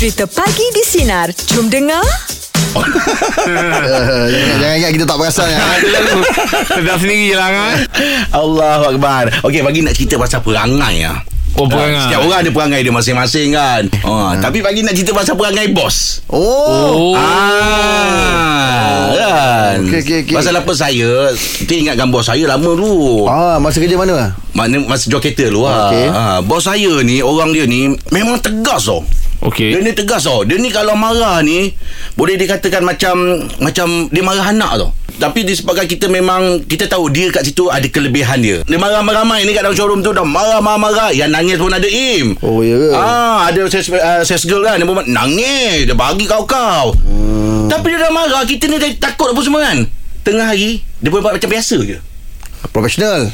Cerita Pagi di Sinar. Jom dengar. Jangan kita tak perasan ya. Sedap sendiri je lah kan. Allahu Akbar. Okey, pagi nak cerita pasal perangai ya. Oh, perangai. Setiap orang ada perangai dia masing-masing kan. Tapi pagi nak cerita pasal perangai bos. Okay. Pasal apa saya kita ingatkan bos saya lama dulu. Masa kerja mana? Masa jual kereta dulu lah. Okay. Bos saya ni, orang dia ni memang tegas tau. Okay. Dia ni tegas tau. Dia ni kalau marah ni boleh dikatakan macam dia marah anak tau. Tapi disebabkan kita memang kita tahu dia kat situ ada kelebihan dia. Dia marah-marah ni kat dalam showroom tu dah marah-marah. Yang nangis pun ada Im. Oh ya ke? Ada sales girl kan, dia pun nangis, dia bagi kau. Tapi dia dah marah, kita ni dah takut apa semua kan. Tengah hari dia boleh buat macam biasa je. Profesional.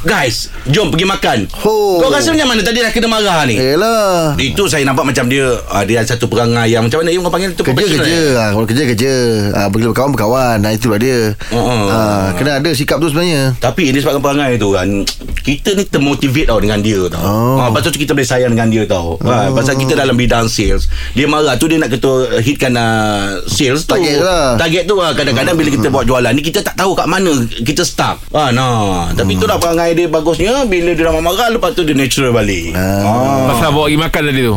Guys, jom pergi makan. Kau rasa macam mana tadi dah kena marah ni? Yelah. Itu saya nampak macam dia ada satu perangai yang macam mana yang kau panggil tu, profesional. Kerja. Bila berkawan. Nah, itulah dia. Kena ada sikap tu sebenarnya. Tapi ini sebabkan perangai tu kan, kita ni termotivate tau dengan dia tau. Pasal tu kita boleh sayang dengan dia tau. Pasal kita dalam bidang sales. Dia marah tu dia nak kita hitkan sales tu. Target tu lah. Kadang-kadang bila kita buat jualan ni kita tak tahu kat mana kita start. Tapi itulah perangai dia bagusnya. Bila dia dah marah, lepas tu dia natural balik. Pasal bawa pergi makan tadi tu.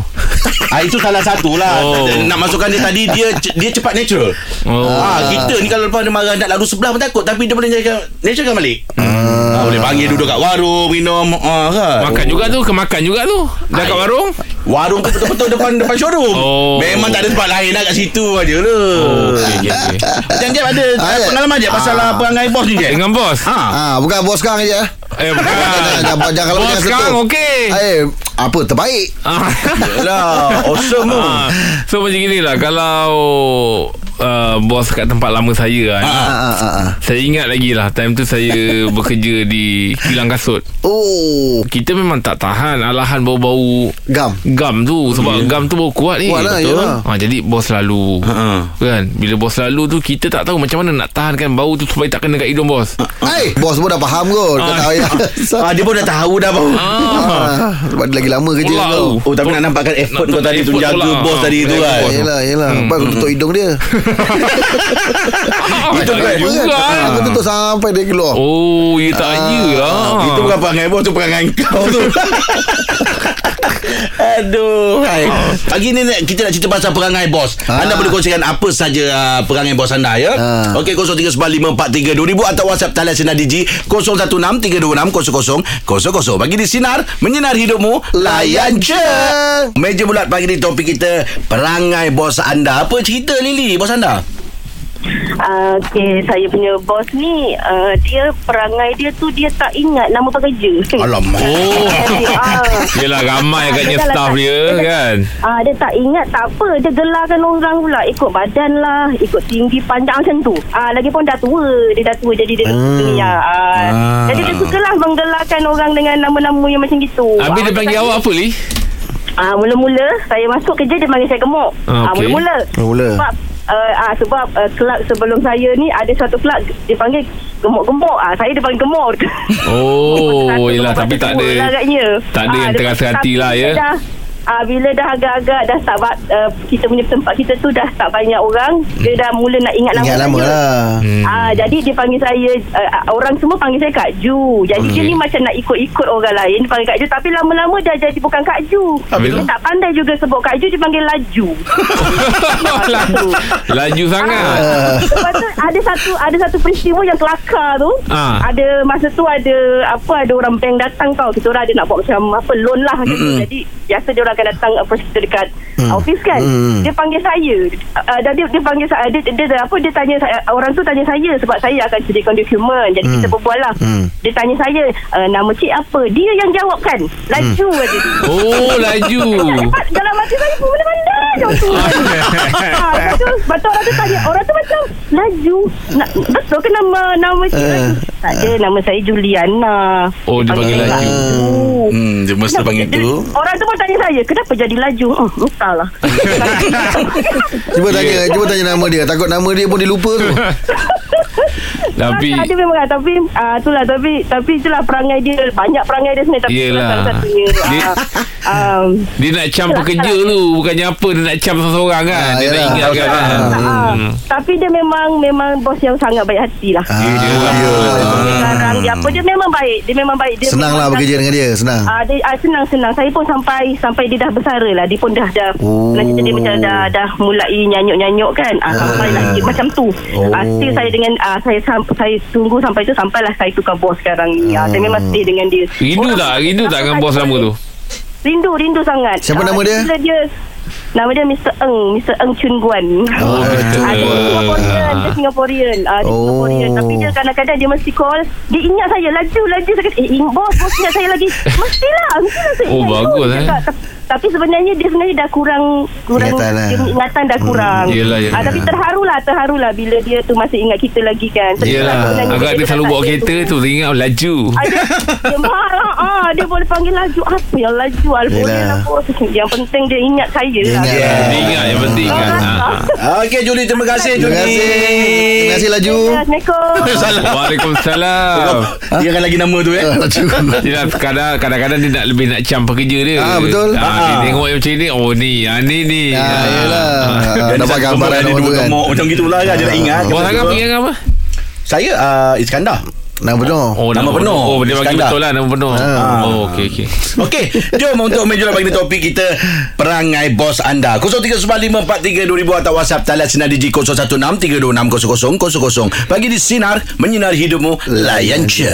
Itu salah satu lah. Nak masukkan dia tadi, dia cepat natural. Kita ni kalau lepas dia marah nak lalu sebelah pun takut. Tapi dia boleh naturalkan balik. Boleh panggil duduk kat warung, minum kan? Makan juga tu, kemakan juga tu. Dah kat warung tu betul-betul depan showroom. Memang tak ada tempat lain lah, kat situ aja lah. Okay. Macam Jep ada pengalaman je pasal perangai bos ni Jep? Dengan bos? Bukan bos sekarang je. Bukan. Jangan bos sekarang okey. Apa terbaik. Yalah, awesome tu. So macam gini lah. Kalau bos kat tempat lama saya kan, saya ingat lagi lah time tu saya bekerja di kilang kasut. Kita memang tak tahan alahan bau-bau gam tu. Sebab gam tu bau kuat ni. Betul lah. Jadi bos lalu kan. Bila bos lalu tu kita tak tahu macam mana nak tahankan bau tu supaya tak kena kat hidung bos. Bos pun dah faham kot. Dia pun dah tahu dah bau. Sebab dia lagi lama kerja tu. Tapi nak nampakkan effort kau tadi tu, jaga bos tadi tu kan. Yelah Lepas tutup hidung dia. Itu bukan juga. Aku tutup sampai dia keluar. Ya tak ajalah. Itu bukan perangai bos, tu perangai kau tu. Aduh. Pagi ni kita nak cerita pasal perangai bos. Anda boleh kongsikan apa saja perangai bos anda ya. Okey, 0395432000 atau WhatsApp talian Sinar Digi 0163260000. Pagi di Sinar, menyinar hidupmu, layan je. Meja bulat pagi ni topik kita perangai bos anda. Apa cerita Lily bos anda? Okay, saya punya bos ni dia perangai dia tu, dia tak ingat nama pekerja. Alamak. Yelah, ramai agaknya staff dia kan. Dia tak ingat, tak apa, dia gelarkan orang pula ikut badan lah, ikut tinggi panjang macam tu. Lagipun dah tua jadi dia jadi dia suka lah menggelarkan orang dengan nama-nama yang macam gitu. Habis dia panggil awak apa, Li? Mula-mula saya masuk kerja dia panggil saya gemuk. Okay. Mula-mula sebab kelab sebelum saya ni ada satu kelab dia panggil gemuk-gemuk. Saya dia panggil gemuk. Yelah, tapi tak ada yang terasa hati lah ya. Bila dah agak-agak dah start kita punya tempat kita tu dah start banyak orang, dia dah mula nak ingat nama saya lah. Jadi dia panggil saya orang semua panggil saya Kak Ju. Jadi dia ni macam nak ikut-ikut orang lain panggil Kak Ju. Tapi lama-lama dah jadi bukan Kak Ju. Dia tak pandai juga sebut Kak Ju, dia panggil Laju. Laju sangat. Lepas tu ada satu peristiwa yang kelakar tu. Ada masa tu ada orang bank datang tau. Kita orang ada nak buat macam apa loan lah. Jadi biasa dia akan datang proses dekat office kan. Dia panggil saya. Dia panggil saya. Dia tanya saya, orang tu tanya saya sebab saya akan sediakan dokumen. Jadi kita berbual lah. Dia tanya saya, nama cik apa? Dia yang jawab kan. Laju aja. Laju. Dalam mati saya pun mana-mana jawab tu. Lepas tu orang tu tanya, orang tu macam Laju. Betul ke nama cik Laju? Tak ada, nama saya Juliana. Dia panggil Laju. Dia mesti panggil tu. Orang tu pun tanya saya, kenapa jadi Laju? Entahlah. Cuba tanya nama dia. Takut nama dia pun dia lupa tu. Tapi ada memang, tapi itulah, tapi itulah perangai dia, banyak perangai dia sebenarnya, tapi salah satunya dia nak cam pekerja tu, bukannya apa dia nak cam seseorang kan, dia nak ingatkan. Tapi dia memang bos yang sangat baik hati lah. Sekarang dia apa, dia memang baik, dia memang baik, dia senang lah bekerja dengan dia, senang. Senang-senang saya pun sampai dia dah besar lah, dia pun dah jadi macam dah mulai nyanyuk-nyanyuk kan, sampai lagi macam tu. Still saya dengan saya tunggu sampai tu, sampailah saya tukar bos sekarang ni. Saya memang stay dengan dia. Rindu tak dengan bos lama tu? Rindu sangat. Siapa nama dia? Nama dia Mr. Ng Chun Guan. Dia Singaporean. Tapi dia kadang-kadang dia mesti call, dia ingat saya laju saya kata, bos ingat saya lagi. Mestilah saya. Oh bagus eh. Tapi sebenarnya dia sebenarnya dah kurang ingatan dah kurang. Yelah. Tapi terharulah bila dia tu masih ingat kita lagi kan. Yelah. Agak dia selalu bawa kereta tu ingat laju. Dia marah. Dia boleh panggil laju, apa yang laju bos. Yang penting dia ingat saya lah. Dia ingat yang penting kan. Okey Juli, terima kasih Juli. Terima kasih laju. Assalamualaikum. Waalaikumsalam. Dia kan lagi nama tu laju. Kadang-kadang dia nak lebih nak cam pekerja dia. Betul. Dia tengok macam ni. Oh ni yalah. Dapat gambaran dia dua gemuk macam gitulah kan. Dia nak ingat. Bos Angah pergi dengan apa? Saya Iskandar. Nama penuh. Nama penuh. Oh dia bagi betul lah nama penuh. Oh okey. Jom untuk meja bagi topik kita, perangai bos anda. 0395432000 atau WhatsApp talian Sinar Digi 0163260000. Bagi di Sinar, menyinari hidupmu, layan je.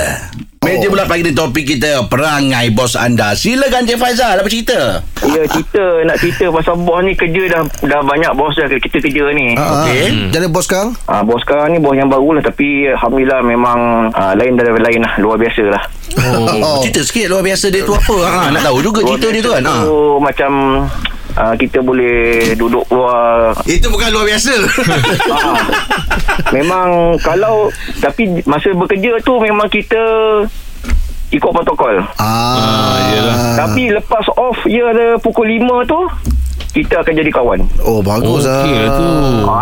Meja pula pagi ni topik kita perangai bos anda. Silakan Encik Faizal, apa cerita? Ya, nak cerita pasal bos ni. Kerja dah banyak bos dah kita kerja ni. Okey. Jadi bos sekarang? Bos sekarang ni bos yang baru lah, tapi alhamdulillah memang lain daripada lain lah, luar biasa lah. Cerita sikit luar biasa dia tu apa? Nak tahu juga cerita dia tu kan. Macam kita boleh duduk luar. Itu bukan luar biasa. Memang kalau, tapi masa bekerja tu memang kita ikut protokol. Yalah. Tapi lepas off dia ada pukul 5 tu, kita akan jadi kawan. Oh bagus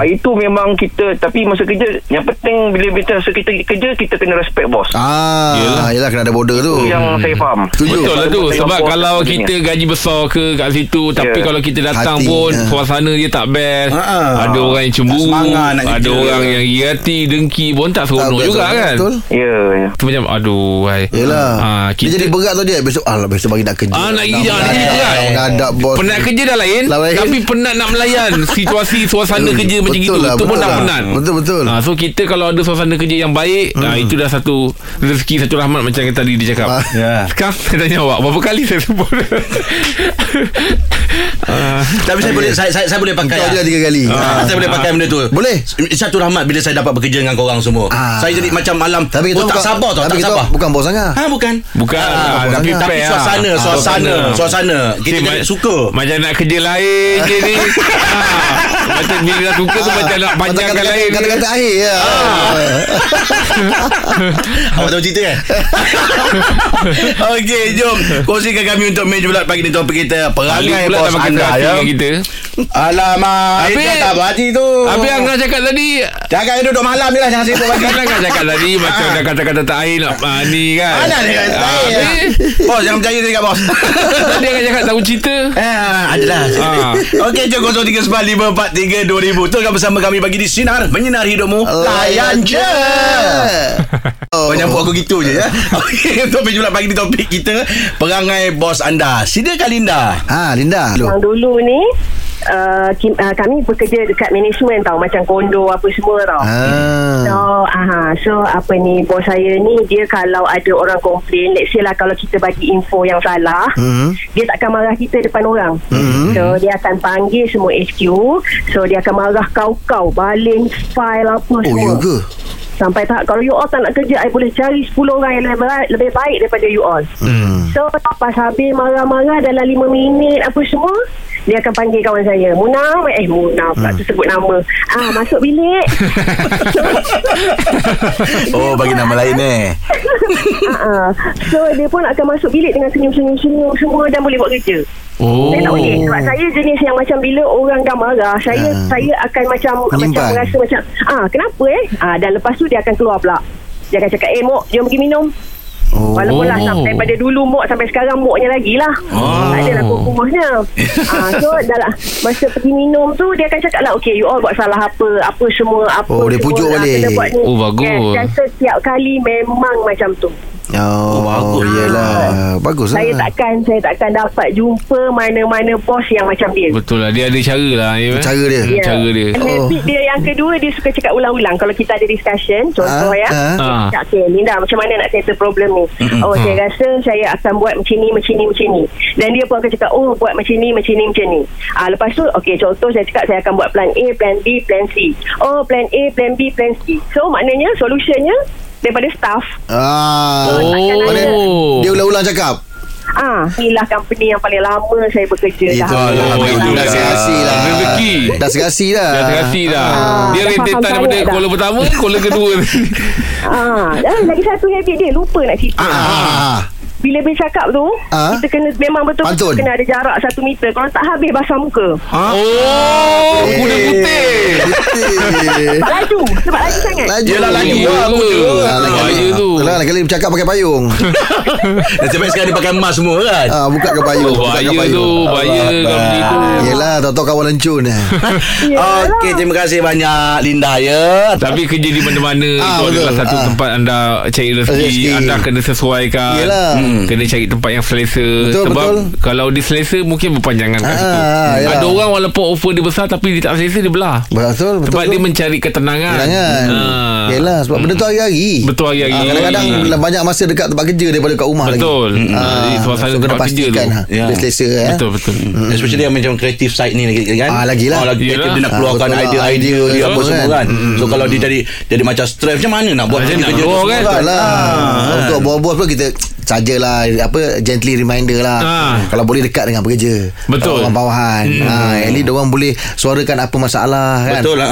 itu memang kita. Tapi masa kerja yang penting, bila kita kerja, kita kena respect bos. Yelah kena ada border tu. Itu yang saya faham. Betul lah tu. Sebab kalau kita gaji besar ke kat situ, tapi kalau kita datang pun suasana dia tak best. Ada orang yang cemburu, ada orang yang irati, dengki pun tak seronok juga kan. Betul. Ya. Macam aduh. Yelah. Dia jadi berat tu dia. Besok besok bagi nak kerja. Nak kerja bos. Penat kerja dah lain, tapi penat nak melayan situasi suasana kerja macam itu lah, itu pun dah penat. Betul. So kita kalau ada suasana kerja yang baik, itu dah satu rezeki, satu rahmat macam yang tadi dia cakap. Sekarang saya tanya awak, berapa kali saya sebut? Tapi saya boleh pakai lah. 3 kali. Saya boleh pakai benda tu. Boleh. Satu rahmat bila saya dapat bekerja dengan korang semua. Saya jadi macam malam, tapi kita tak sabar tau. Tak sabar. Bukan bos sangat. Bukan. Tapi suasana kita suka. Macam nak kerja lain je ni. Macam bila dah suka tu macam nak panjangkan lain. Kata-kata akhir je. Awak tahu cerita kan? Okey, jom kongsikan kami untuk meja bulat pagi ni topik kita perangai bos anda ya. Alamak, dia tak berhati tu. Habis Angah cakap tadi, jangan duduk malam je lah, jangan sibuk pagi. Angah cakap tadi macam dah kata-kata tak air nak ni kan. Mana dia kata air? Bos, jangan percaya dekat bos. Tadi Angah cakap tahu cerita. Adalah. Okey, jom 0395432000. Teruskan bersama kami bagi di Sinar, menyinari hidupmu, layan je. Banyak buat aku gitu je ya. Okey, untuk meja bulat pagi ni topik kita perangai bos anda. Silakan Linda. Linda. Dulu ni kami bekerja dekat management tau, macam kondo apa semua tau. So apa ni, bos saya ni dia kalau ada orang komplain, let's say lah kalau kita bagi info yang salah, dia takkan marah kita depan orang. So dia akan panggil semua HQ. So dia akan marah kau baling file apa semua. Sampai tahap kalau you all tak nak kerja, I boleh cari 10 orang yang lebih baik daripada you all. So lepas habis marah-marah dalam 5 minit apa semua, dia akan panggil kawan saya, Munah, pula tu sebut nama, masuk bilik. Oh, bagi nama lain eh. So dia pun akan masuk bilik dengan senyum-senyum semua dan boleh buat kerja. Oh. Saya tak boleh sebab saya jenis yang macam bila orang dah marah, saya akan macam merasa macam kenapa dan lepas tu dia akan keluar pula. Dia akan cakap, Mok, jom pergi minum. Walaupun lah daripada dulu Mok sampai sekarang Moknya lagi lah. Tak adalah rumahnya. So dah lah, masa pergi minum tu dia akan cakap lah, okay, you all buat salah apa semua, apa dia pujuk balik. Oh, bagus. Dan setiap kali memang macam tu. Oh, bagus. Iyalah, bagus. Saya takkan dapat jumpa mana-mana bos yang macam dia. Betul lah, dia ada cara dia. Habit dia yang kedua, dia suka cakap ulang-ulang kalau kita ada discussion. Contoh cakap, okay Linda, macam mana nak settle problem ni? Oh, saya rasa saya akan buat macam ni. Dan dia pun akan cakap, oh, buat macam ni. Lepas tu, okay, contoh saya cakap saya akan buat plan A, plan B, plan C. Oh, plan A, plan B, plan C. So maknanya solutionnya daripada staff. Dia ulang-ulang cakap. Inilah company yang paling lama saya bekerja. Dah serasi lah. Dah serasi dah. Dia rentetan daripada kolam pertama, kolam kedua. Lagi satu habit dia, lupa nak cerita. Bila bercakap tu, kita kena memang betul-betul kena ada jarak 1 meter. Kalau tak, habis basah muka. Kuda putih. Sebab laju sangat. Laju. Laju tu. Kali bercakap pakai payung. Macam sekarang dia pakai mask semua kan. Buka ke payung. Bahaya tu. Yelah, tahu-tahu kawan lencun. Okey, terima kasih banyak Linda ya. Tapi kerja di mana-mana itu adalah satu tempat anda cari rezeki. Anda kena sesuaikan. Yelah. Kena cari tempat yang selesa. Sebab kalau dia selesa mungkin berpanjangan kat situ. Ada orang walaupun offer dia besar tapi dia tak selesa, dia belah. Betul. Sebab dia mencari ketenangan. Yelah, sebab benda tu hari-hari. Betul, hari-hari. Kadang-kadang banyak masa dekat tempat kerja daripada kat rumah lagi. Betul. Suasana tempat kerja tu dia selesa. Betul. Especially yang macam creative side ni kan. Lagilah. Dia nak keluarkan idea-idea dia apa semua kan. So kalau dia jadi macam stress, macam mana nak buat kerja tu kan. Untuk bos-bos pun kita sajalah gently reminder lah. Kalau boleh dekat dengan pekerja. Betul. Orang bawahan. At least diorang boleh suarakan apa masalah kan. Betul lah.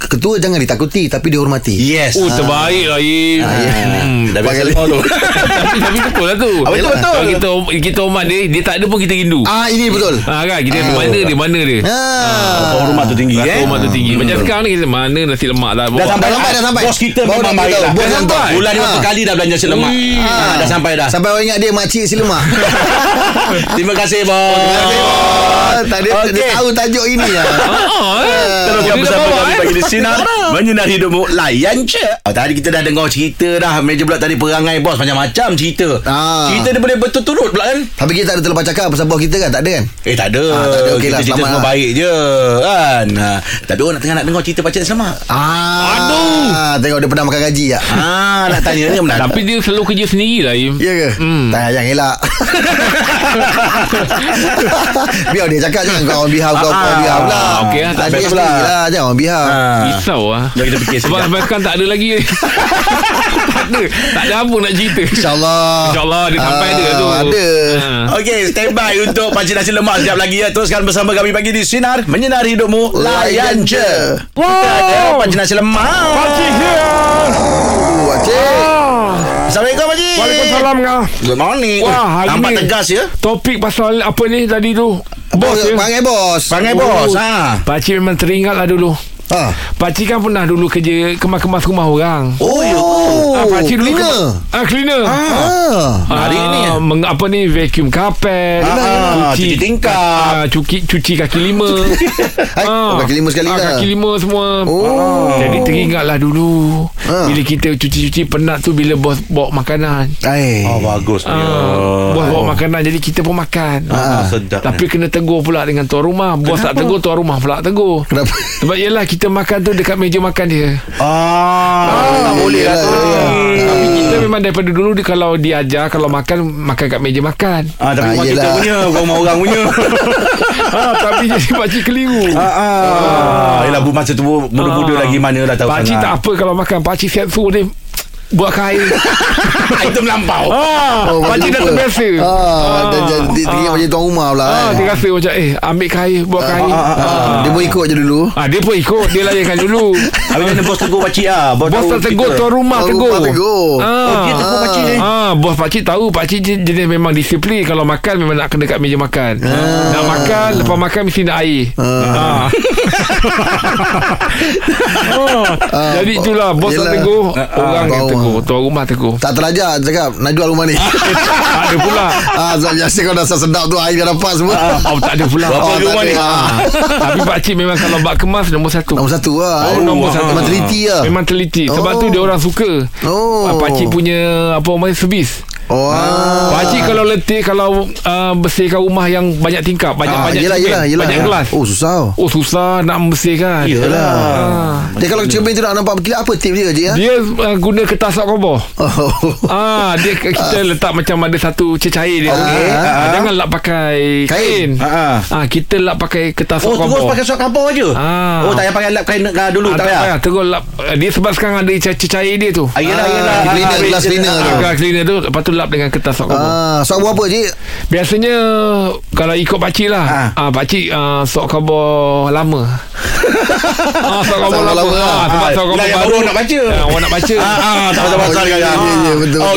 Ketua jangan ditakuti tapi dihormati. Yes. Terbaik lah. Tapi betul lah tu. Betul. Kita hormat dia tak ada pun kita rindu. Ini betul. Kan kita mana dia. Hormat tu tinggi. Hormat tu tinggi. Macam sekarang ni mana nasi lemak dah. Dah sampai. Bos kita memang baik lah. Bos sampai. Bulan 5 kali dah belanja nasi lemak. Dah sampai dah. Sampai orang ingat dia makcik nasi lemak. Terima kasih bos. Tak ada tahu tajuk ini lah. Terus bersama kami pagi di Sinar Menyinari Hidupmu. Layan cek. Tadi kita dah dengar cerita dah. Meja pula tadi perangai bos macam-macam cerita. Cerita dia boleh berturut-turut pula kan. Tapi kita tak ada terlepas cakap pasal bos kita kan. Tak ada kan. Tak ada. Kita cerita semua baik je kan. Tapi orang tengah nak dengar cerita pakcik selama. Aduh. Tengok dia pernah makan gaji tak. Nak tanya ni benar. Tapi dia selalu kerja sendiri lah. Ya ke. Tak yang elak. Biar dia cakap jangan kau on behalf. Kau on behalf lah. Okey lah. Tak best lah. Jangan on behalf. Risau lah. Jom kita fikir sekejap. Sebab sekarang tak ada lagi. Tak ada apa nak cerita. InsyaAllah dia sampai dia tu. Ada. Okay, stand by untuk pakcik nasi lemak sekejap lagi ya. Teruskan bersama kami pagi di Sinar Menyinari Hidupmu. Layan je. Kita ada pakcik nasi lemak. Pakcik here. Pakcik. Assalamualaikum pakcik. Waalaikumsalam. Good morning. Wah, nampak tegas ya. Topik pasal apa ni tadi tu? Bos ya. Pangai bos. Pakcik memang teringat lah dulu. Pakcik kan pernah dulu kerja kemas-kemas rumah orang. Pakcik dulu cleaner. Vacuum kapet, cuci tingkap, cuci kaki 5. Kaki 5 sekali lah. Kaki 5 semua. Jadi teringatlah dulu bila kita cuci-cuci penat tu, bila bos bawa makanan. Bagusnya bos bawa makanan, jadi kita pun makan. Sedap. Tapi kena tegur pula dengan tuan rumah. Bos tak tegur, tuan rumah pula tegur. Kenapa? Sebab ialah kita makan tu dekat meja makan dia. Tak boleh lah. Tapi kita memang daripada dulu dia, kalau diajar kalau makan kat meja makan. Tapi rumah kita punya, rumah orang punya. Tapi jadi pakcik keliru. Yelah, masa tu muda-muda lagi mana lah tahu. Pakcik tak apa kalau makan. Pakcik siap suruh dia buat air. Itu melampau. Pakcik dah terbiasa. Dia macam tuan rumah pula. Dia rasa macam ambil kain, buat kain. Dia pun ikut je dulu. Dia pun ikut. Dia layankan dulu. Habis mana bos tegur pakcik lah. Bos tak tegur, tuan rumah tegur. Dia tegur pakcik ni. Bos pakcik tahu pakcik jenis memang disiplin. Kalau makan memang nak kena kat meja makan. Nak makan, lepas makan mesti nak air. Jadi itulah bos tak tegur, orang yang tegur, tuan rumah tegur. Tak terlajar cakap nak jual rumah ni. Tak ada pula. Sebab biasa kau dah sedap tu air dah dapat semua. Tak ada pula. Rumah ni. Tapi pakcik memang kalau bak kemas nombor satu. Nombor satu lah. Memang teliti lah. Memang teliti. Sebab tu dia orang suka. Pakcik punya apa orang servis. Pakcik kalau letih, kalau bersihkan rumah yang banyak tingkap, banyak-banyak banyak kelas. Susah nak membersihkan. Yelah. Dia kalau cermin tu nak nampak berkilat, apa tip dia je? Dia guna kertas lap kobar. Dia kita letak macam ada satu cecair dia. Jangan lap pakai kain. Kita lap pakai kertas lap kobar. Terus pakai surat khabar je. Tak payah pakai lap kain dulu, tak payah. Terus lap dia sebab sekarang ada cecair dia tu. Yelah. Glass cleaner tu. Glass cleaner tu lepas tu dengan kertas sok khabar. Sok khabar apa cik? Biasanya kalau ikut pakcik lah. Pakcik sok khabar lama. Sok khabar lama. Sebab sok khabar baru nak baca. Orang nak baca. Tak pasal-pasal kan.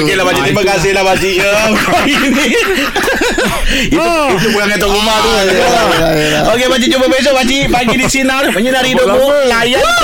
Okey lah pakcik. Terima kasih lah pakcik. Itu pulang kata rumah tu. Okey pakcik, jumpa besok pakcik. Pagi di Sinar menyinari hidupmu. Layan je.